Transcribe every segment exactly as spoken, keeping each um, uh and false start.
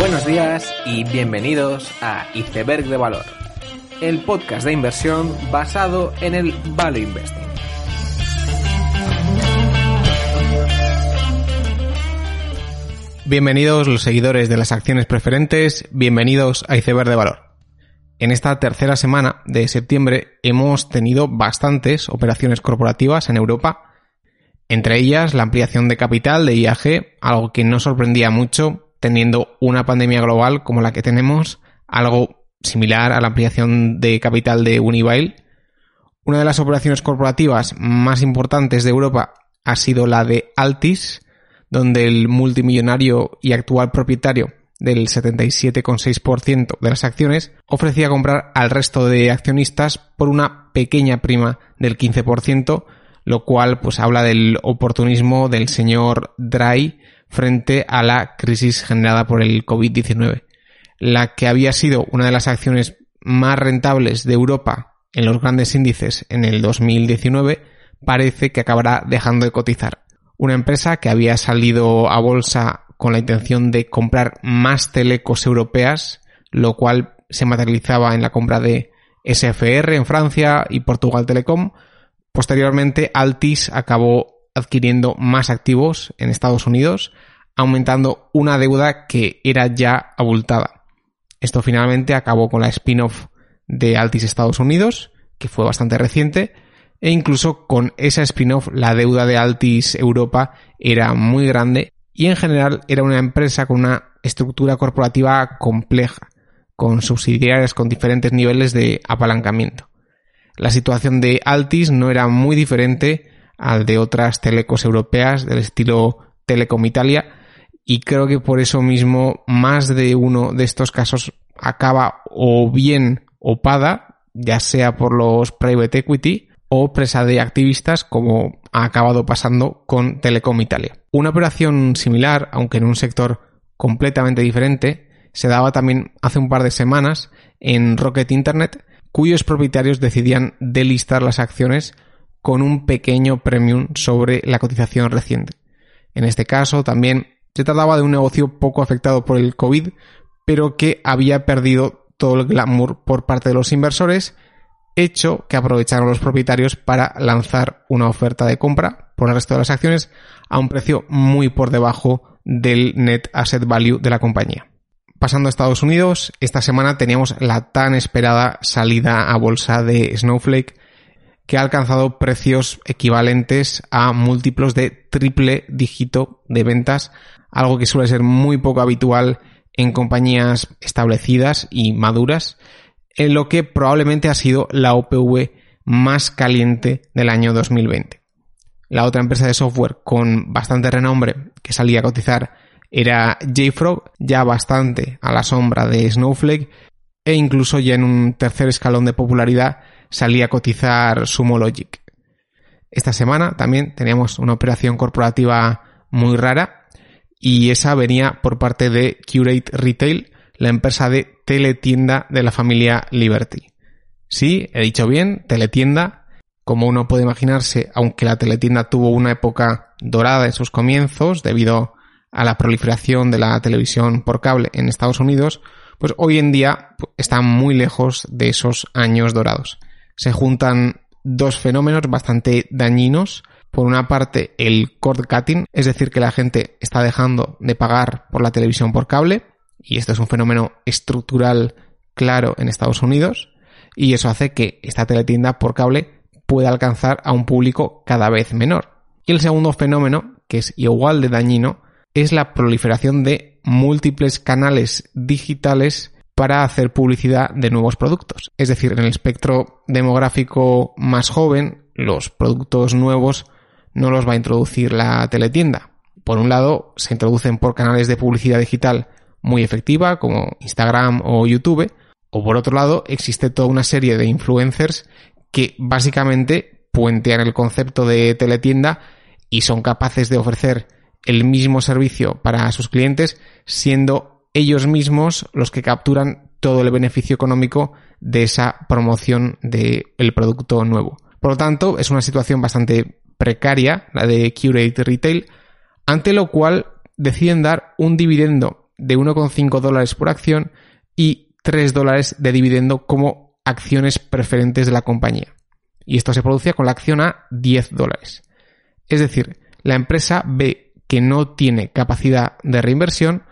Buenos días y bienvenidos a Iceberg de valor, el podcast de inversión basado en el value investing. Bienvenidos los seguidores de las acciones preferentes, bienvenidos a Iceberg de valor. En esta tercera semana de septiembre hemos tenido bastantes operaciones corporativas en Europa, entre ellas la ampliación de capital de I A G, algo que no sorprendía mucho teniendo una pandemia global como la que tenemos, algo similar a la ampliación de capital de Unibail. Una de las operaciones corporativas más importantes de Europa ha sido la de Altice, donde el multimillonario y actual propietario del setenta y siete coma seis por ciento de las acciones ofrecía comprar al resto de accionistas por una pequeña prima del quince por ciento, lo cual pues habla del oportunismo del señor Draghi frente a la crisis generada por el covid diecinueve. La que había sido una de las acciones más rentables de Europa en los grandes índices en el dos mil diecinueve parece que acabará dejando de cotizar. Una empresa que había salido a bolsa con la intención de comprar más telecos europeas, lo cual se materializaba en la compra de S F R en Francia y Portugal Telecom. Posteriormente, Altice acabó adquiriendo más activos en Estados Unidos, aumentando una deuda que era ya abultada. Esto finalmente acabó con la spin-off de Altice Estados Unidos, que fue bastante reciente, e incluso con esa spin-off la deuda de Altice Europa era muy grande y en general era una empresa con una estructura corporativa compleja, con subsidiarias con diferentes niveles de apalancamiento. La situación de Altice no era muy diferente al de otras telecos europeas del estilo Telecom Italia, y creo que por eso mismo más de uno de estos casos acaba o bien opada, ya sea por los private equity o presa de activistas, como ha acabado pasando con Telecom Italia. Una operación similar, aunque en un sector completamente diferente, se daba también hace un par de semanas en Rocket Internet, cuyos propietarios decidían delistar las acciones con un pequeño premium sobre la cotización reciente. En este caso también se trataba de un negocio poco afectado por el COVID, pero que había perdido todo el glamour por parte de los inversores, hecho que aprovecharon los propietarios para lanzar una oferta de compra por el resto de las acciones a un precio muy por debajo del net asset value de la compañía. Pasando a Estados Unidos, esta semana teníamos la tan esperada salida a bolsa de Snowflake, que ha alcanzado precios equivalentes a múltiplos de triple dígito de ventas, algo que suele ser muy poco habitual en compañías establecidas y maduras, en lo que probablemente ha sido la O P V más caliente del año dos mil veinte. La otra empresa de software con bastante renombre que salía a cotizar era JFrog, ya bastante a la sombra de Snowflake, e incluso ya en un tercer escalón de popularidad salía a cotizar SumoLogic. Esta semana también teníamos una operación corporativa muy rara, y esa venía por parte de Curate Retail, la empresa de teletienda de la familia Liberty. Sí, he dicho bien, teletienda. Como uno puede imaginarse, aunque la teletienda tuvo una época dorada en sus comienzos debido a la proliferación de la televisión por cable en Estados Unidos, pues hoy en día está muy lejos de esos años dorados. Se juntan dos fenómenos bastante dañinos. Por una parte, el cord cutting, es decir, que la gente está dejando de pagar por la televisión por cable, y esto es un fenómeno estructural claro en Estados Unidos, y eso hace que esta teletienda por cable pueda alcanzar a un público cada vez menor. Y el segundo fenómeno, que es igual de dañino, es la proliferación de múltiples canales digitales para hacer publicidad de nuevos productos. Es decir, en el espectro demográfico más joven, los productos nuevos no los va a introducir la teletienda. Por un lado, se introducen por canales de publicidad digital muy efectiva, como Instagram o YouTube, o por otro lado, existe toda una serie de influencers que básicamente puentean el concepto de teletienda y son capaces de ofrecer el mismo servicio para sus clientes, siendo ellos mismos los que capturan todo el beneficio económico de esa promoción del producto nuevo. Por lo tanto, es una situación bastante precaria la de Curate Retail, ante lo cual deciden dar un dividendo de uno coma cinco dólares por acción y tres dólares de dividendo como acciones preferentes de la compañía. Y esto se producía con la acción a diez dólares. Es decir, la empresa ve que no tiene capacidad de reinversión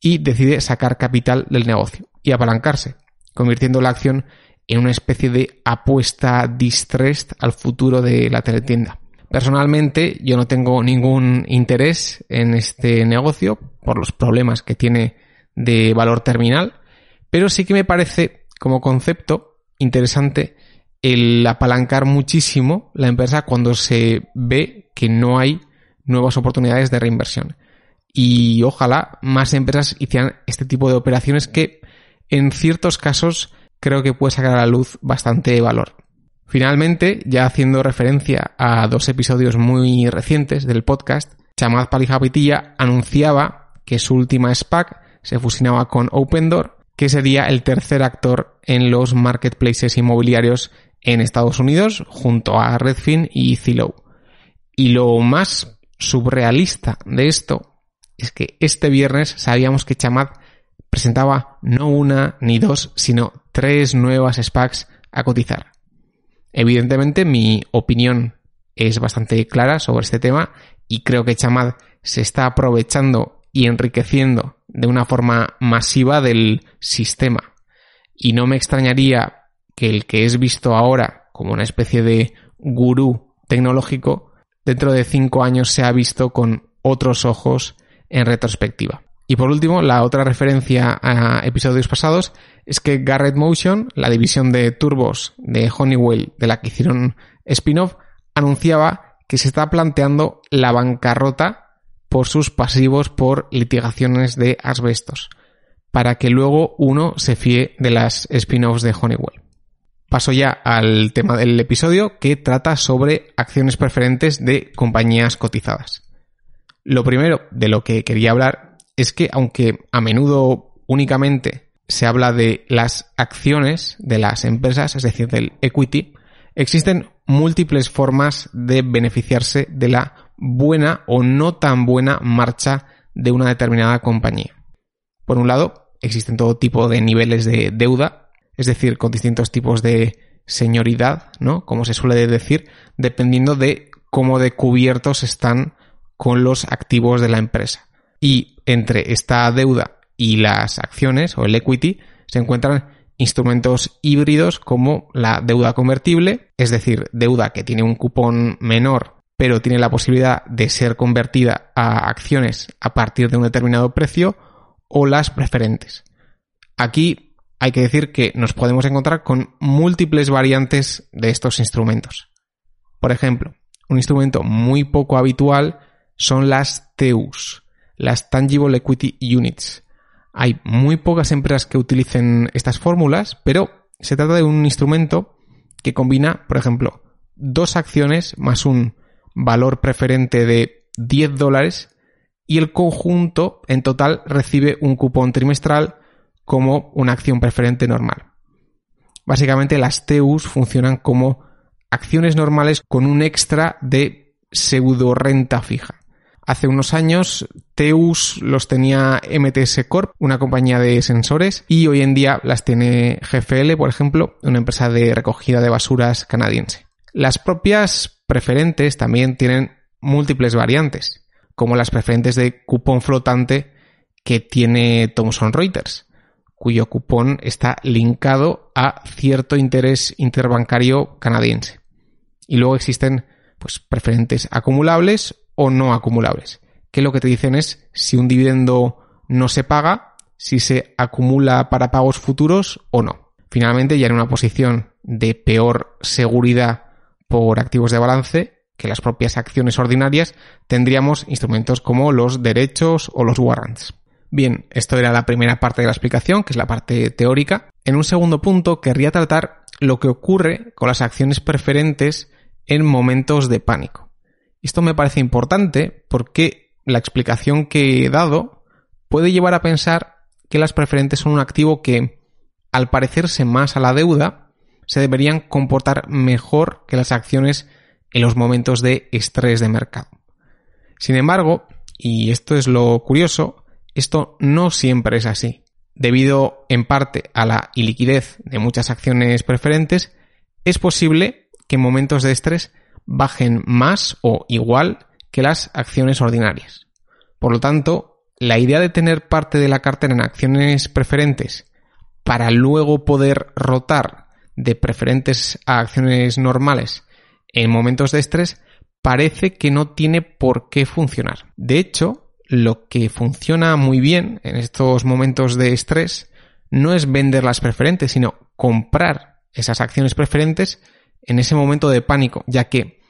y decide sacar capital del negocio y apalancarse, convirtiendo la acción en una especie de apuesta distressed al futuro de la teletienda. Personalmente, yo no tengo ningún interés en este negocio por los problemas que tiene de valor terminal, pero sí que me parece, como concepto, interesante el apalancar muchísimo la empresa cuando se ve que no hay nuevas oportunidades de reinversión. Y ojalá más empresas hicieran este tipo de operaciones que, en ciertos casos, creo que puede sacar a la luz bastante valor. Finalmente, ya haciendo referencia a dos episodios muy recientes del podcast, Chamath Palihapitia anunciaba que su última SPAC se fusionaba con Opendoor, que sería el tercer actor en los marketplaces inmobiliarios en Estados Unidos, junto a Redfin y Zillow. Y lo más surrealista de esto es que este viernes sabíamos que Chamath presentaba no una ni dos, sino tres nuevas SPACs a cotizar. Evidentemente, mi opinión es bastante clara sobre este tema y creo que Chamath se está aprovechando y enriqueciendo de una forma masiva del sistema. Y no me extrañaría que el que es visto ahora como una especie de gurú tecnológico, dentro de cinco años sea visto con otros ojos en retrospectiva. Y por último, la otra referencia a episodios pasados es que Garrett Motion, la división de turbos de Honeywell de la que hicieron spin-off, anunciaba que se está planteando la bancarrota por sus pasivos por litigaciones de asbestos, para que luego uno se fíe de las spin-offs de Honeywell. Paso ya al tema del episodio, que trata sobre acciones preferentes de compañías cotizadas. Lo primero de lo que quería hablar es que, aunque a menudo únicamente se habla de las acciones de las empresas, es decir, del equity, existen múltiples formas de beneficiarse de la buena o no tan buena marcha de una determinada compañía. Por un lado, existen todo tipo de niveles de deuda, es decir, con distintos tipos de senioridad, ¿no?, como se suele decir, dependiendo de cómo de cubiertos están con los activos de la empresa. Y entre esta deuda y las acciones o el equity se encuentran instrumentos híbridos como la deuda convertible, es decir, deuda que tiene un cupón menor pero tiene la posibilidad de ser convertida a acciones a partir de un determinado precio, o las preferentes. Aquí hay que decir que nos podemos encontrar con múltiples variantes de estos instrumentos. Por ejemplo, un instrumento muy poco habitual son las T E Us. Las Tangible Equity Units. Hay muy pocas empresas que utilicen estas fórmulas, pero se trata de un instrumento que combina, por ejemplo, dos acciones más un valor preferente de diez dólares y el conjunto en total recibe un cupón trimestral como una acción preferente normal. Básicamente, las T E Us funcionan como acciones normales con un extra de pseudorenta fija. Hace unos años, T E Us los tenía M T S Corp, una compañía de sensores, y hoy en día las tiene G F L, por ejemplo, una empresa de recogida de basuras canadiense. Las propias preferentes también tienen múltiples variantes, como las preferentes de cupón flotante que tiene Thomson Reuters, cuyo cupón está linkado a cierto interés interbancario canadiense. Y luego existen, pues, preferentes acumulables o no acumulables, que lo que te dicen es si un dividendo no se paga, si se acumula para pagos futuros o no. Finalmente, ya en una posición de peor seguridad por activos de balance que las propias acciones ordinarias, tendríamos instrumentos como los derechos o los warrants. Bien, esto era la primera parte de la explicación, que es la parte teórica. En un segundo punto, querría tratar lo que ocurre con las acciones preferentes en momentos de pánico. Esto me parece importante porque la explicación que he dado puede llevar a pensar que las preferentes son un activo que, al parecerse más a la deuda, se deberían comportar mejor que las acciones en los momentos de estrés de mercado. Sin embargo, y esto es lo curioso, Esto no siempre es así. Debido en parte a la iliquidez de muchas acciones preferentes, es posible que en momentos de estrés bajen más o igual que las acciones ordinarias. Por lo tanto, la idea de tener parte de la cartera en acciones preferentes para luego poder rotar de preferentes a acciones normales en momentos de estrés parece que no tiene por qué funcionar. De hecho, lo que funciona muy bien en estos momentos de estrés no es vender las preferentes, sino comprar esas acciones preferentes en ese momento de pánico, ya que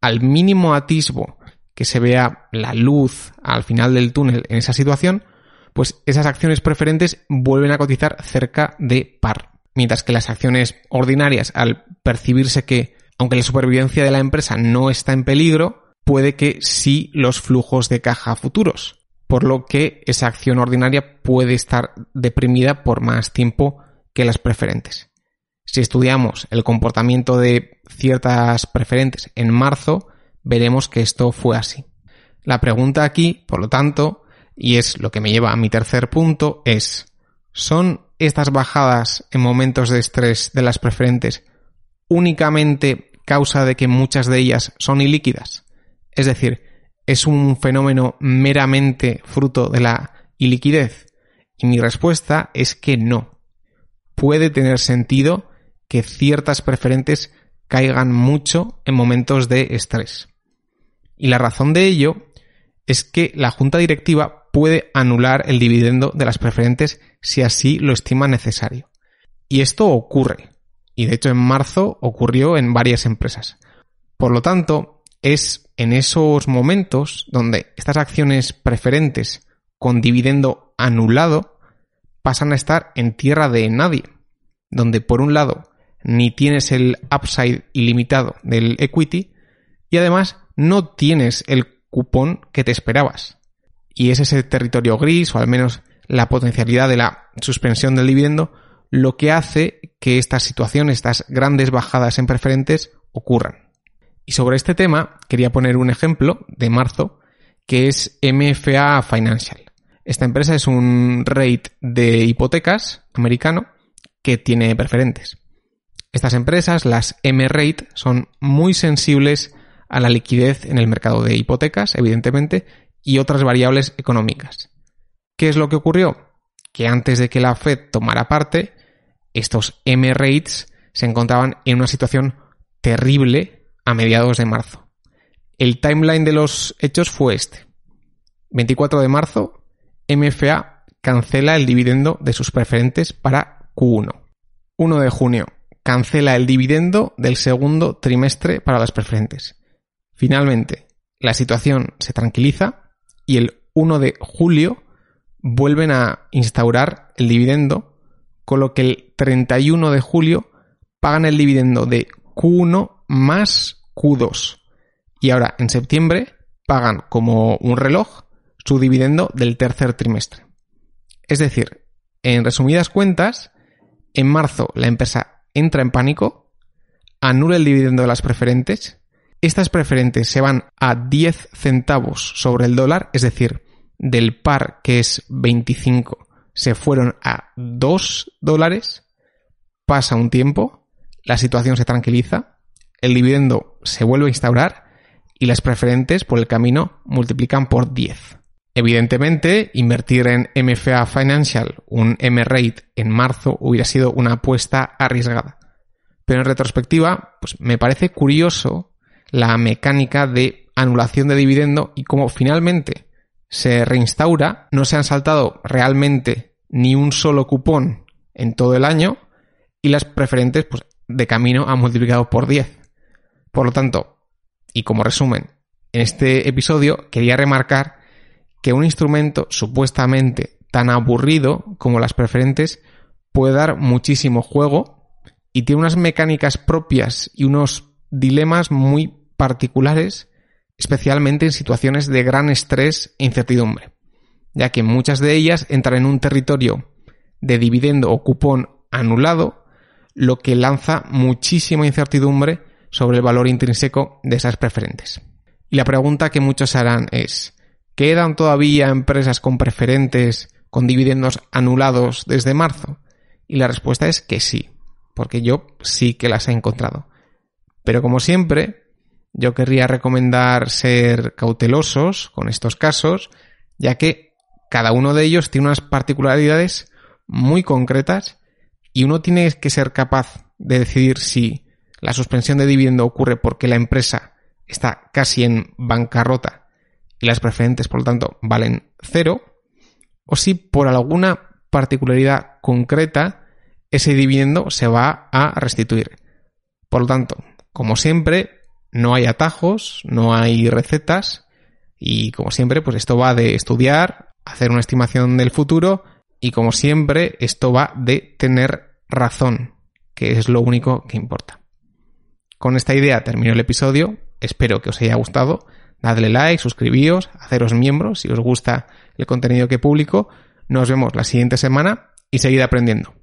al mínimo atisbo que se vea la luz al final del túnel en esa situación, pues esas acciones preferentes vuelven a cotizar cerca de par. Mientras que las acciones ordinarias, al percibirse que, aunque la supervivencia de la empresa no está en peligro, puede que sí los flujos de caja futuros, por lo que esa acción ordinaria puede estar deprimida por más tiempo que las preferentes. Si estudiamos el comportamiento de ciertas preferentes en marzo, veremos que esto fue así. La pregunta aquí, por lo tanto, y es lo que me lleva a mi tercer punto, es: ¿son estas bajadas en momentos de estrés de las preferentes únicamente causa de que muchas de ellas son ilíquidas? Es decir, ¿es un fenómeno meramente fruto de la iliquidez? Y mi respuesta es que no. Puede tener sentido que ciertas preferentes caigan mucho en momentos de estrés. Y la razón de ello es que la junta directiva puede anular el dividendo de las preferentes si así lo estima necesario. Y esto ocurre. Y de hecho en marzo ocurrió en varias empresas. Por lo tanto, es en esos momentos donde estas acciones preferentes con dividendo anulado pasan a estar en tierra de nadie, donde por un lado ni tienes el upside ilimitado del equity y además no tienes el cupón que te esperabas. Y es ese territorio gris, o al menos la potencialidad de la suspensión del dividendo, lo que hace que esta situación, estas grandes bajadas en preferentes, ocurran. Y sobre este tema quería poner un ejemplo de marzo, que es M F A Financial. Esta empresa es un REIT de hipotecas americano que tiene preferentes. Estas empresas, las M REIT, son muy sensibles a la liquidez en el mercado de hipotecas, evidentemente, y otras variables económicas. ¿Qué es lo que ocurrió? Que antes de que la Fed tomara parte, estos M REITs se encontraban en una situación terrible a mediados de marzo. El timeline de los hechos fue este. veinticuatro de marzo, M F A cancela el dividendo de sus preferentes para Q uno. uno de junio, cancela el dividendo del segundo trimestre para las preferentes. Finalmente, la situación se tranquiliza y el uno de julio vuelven a instaurar el dividendo, con lo que el treinta y uno de julio pagan el dividendo de Q uno más Q dos. Y ahora, en septiembre, pagan como un reloj su dividendo del tercer trimestre. Es decir, en resumidas cuentas, en marzo la empresa entra en pánico, anula el dividendo de las preferentes, estas preferentes se van a diez centavos sobre el dólar, es decir, del par que es veinticinco, se fueron a dos dólares, pasa un tiempo, la situación se tranquiliza, el dividendo se vuelve a instaurar y las preferentes por el camino multiplican por diez. Evidentemente, invertir en M F A Financial, un M REIT, en marzo hubiera sido una apuesta arriesgada. Pero en retrospectiva, pues me parece curioso la mecánica de anulación de dividendo y cómo finalmente se reinstaura, no se han saltado realmente ni un solo cupón en todo el año y las preferentes, pues, de camino han multiplicado por diez. Por lo tanto, y como resumen, en este episodio quería remarcar que un instrumento supuestamente tan aburrido como las preferentes puede dar muchísimo juego y tiene unas mecánicas propias y unos dilemas muy particulares, especialmente en situaciones de gran estrés e incertidumbre, ya que muchas de ellas entran en un territorio de dividendo o cupón anulado, lo que lanza muchísima incertidumbre sobre el valor intrínseco de esas preferentes. Y la pregunta que muchos harán es: ¿Quedan todavía empresas con preferentes con dividendos anulados desde marzo? Y la respuesta es que sí, porque yo sí que las he encontrado. Pero como siempre, yo querría recomendar ser cautelosos con estos casos, ya que cada uno de ellos tiene unas particularidades muy concretas y uno tiene que ser capaz de decidir si la suspensión de dividendo ocurre porque la empresa está casi en bancarrota y las preferentes, por lo tanto, valen cero, o si por alguna particularidad concreta ese dividendo se va a restituir. Por lo tanto, como siempre, no hay atajos, no hay recetas y, como siempre, pues esto va de estudiar, hacer una estimación del futuro y, como siempre, esto va de tener razón, que es lo único que importa. Con esta idea termino el episodio. Espero que os haya gustado. Dadle like, suscribíos, haceros miembros si os gusta el contenido que publico. Nos vemos la siguiente semana y seguid aprendiendo.